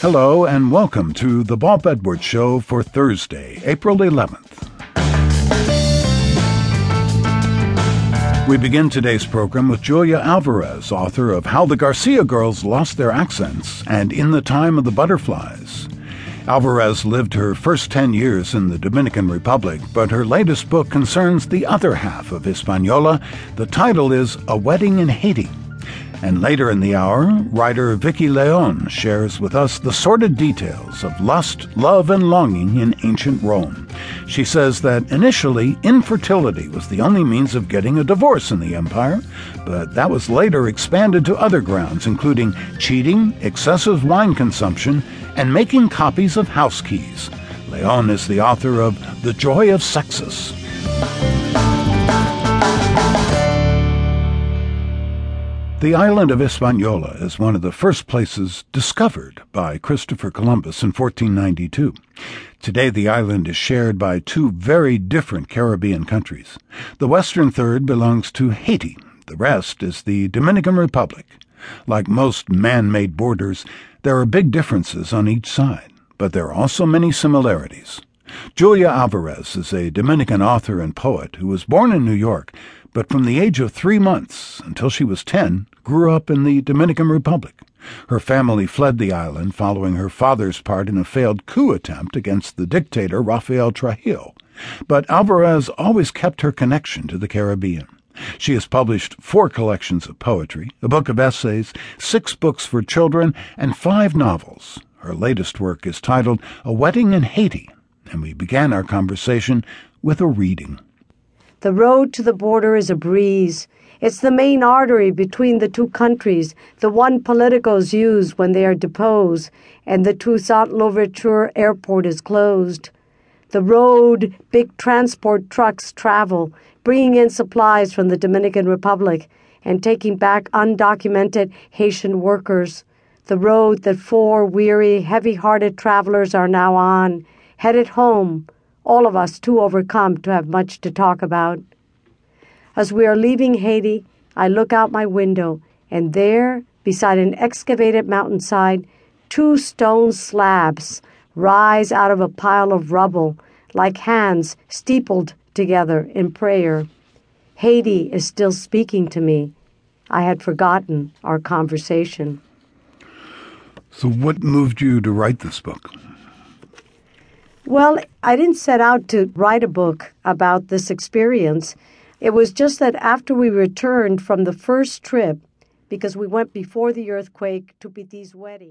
Hello and welcome to The Bob Edwards Show for Thursday, April 11th. We begin today's program with Julia Alvarez, author of How the Garcia Girls Lost Their Accents and In the Time of the Butterflies. Alvarez lived her first 10 years in the Dominican Republic, but her latest book concerns the other half of Hispaniola. The title is A Wedding in Haiti. And later in the hour, writer Vicky León shares with us the sordid details of lust, love, and longing in ancient Rome. She says that initially, infertility was the only means of getting a divorce in the empire, but that was later expanded to other grounds, including cheating, excessive wine consumption, and making copies of house keys. León is the author of The Joy of Sexus. The island of Hispaniola is one of the first places discovered by Christopher Columbus in 1492. Today, the island is shared by two very different Caribbean countries. The western third belongs to Haiti. The rest is the Dominican Republic. Like most man-made borders, there are big differences on each side, but there are also many similarities. Julia Alvarez is a Dominican author and poet who was born in New York, but from the age of 3 months until she was 10, grew up in the Dominican Republic. Her family fled the island following her father's part in a failed coup attempt against the dictator Rafael Trujillo. But Alvarez always kept her connection to the Caribbean. She has published 4 collections of poetry, a book of essays, 6 books for children, and 5 novels. Her latest work is titled A Wedding in Haiti, and we began our conversation with a reading. The road to the border is a breeze. It's the main artery between the two countries, the one politicos use when they are deposed, and the Toussaint Louverture airport is closed. The road big transport trucks travel, bringing in supplies from the Dominican Republic and taking back undocumented Haitian workers. The road that 4 weary, heavy-hearted travelers are now on, headed home, all of us too overcome to have much to talk about. As we are leaving Haiti, I look out my window, and there, beside an excavated mountainside, 2 stone slabs rise out of a pile of rubble, like hands steepled together in prayer. Haiti is still speaking to me. I had forgotten our conversation. So what moved you to write this book? Well, I didn't set out to write a book about this experience. It was just that after we returned from the first trip, because we went before the earthquake to Piti's wedding.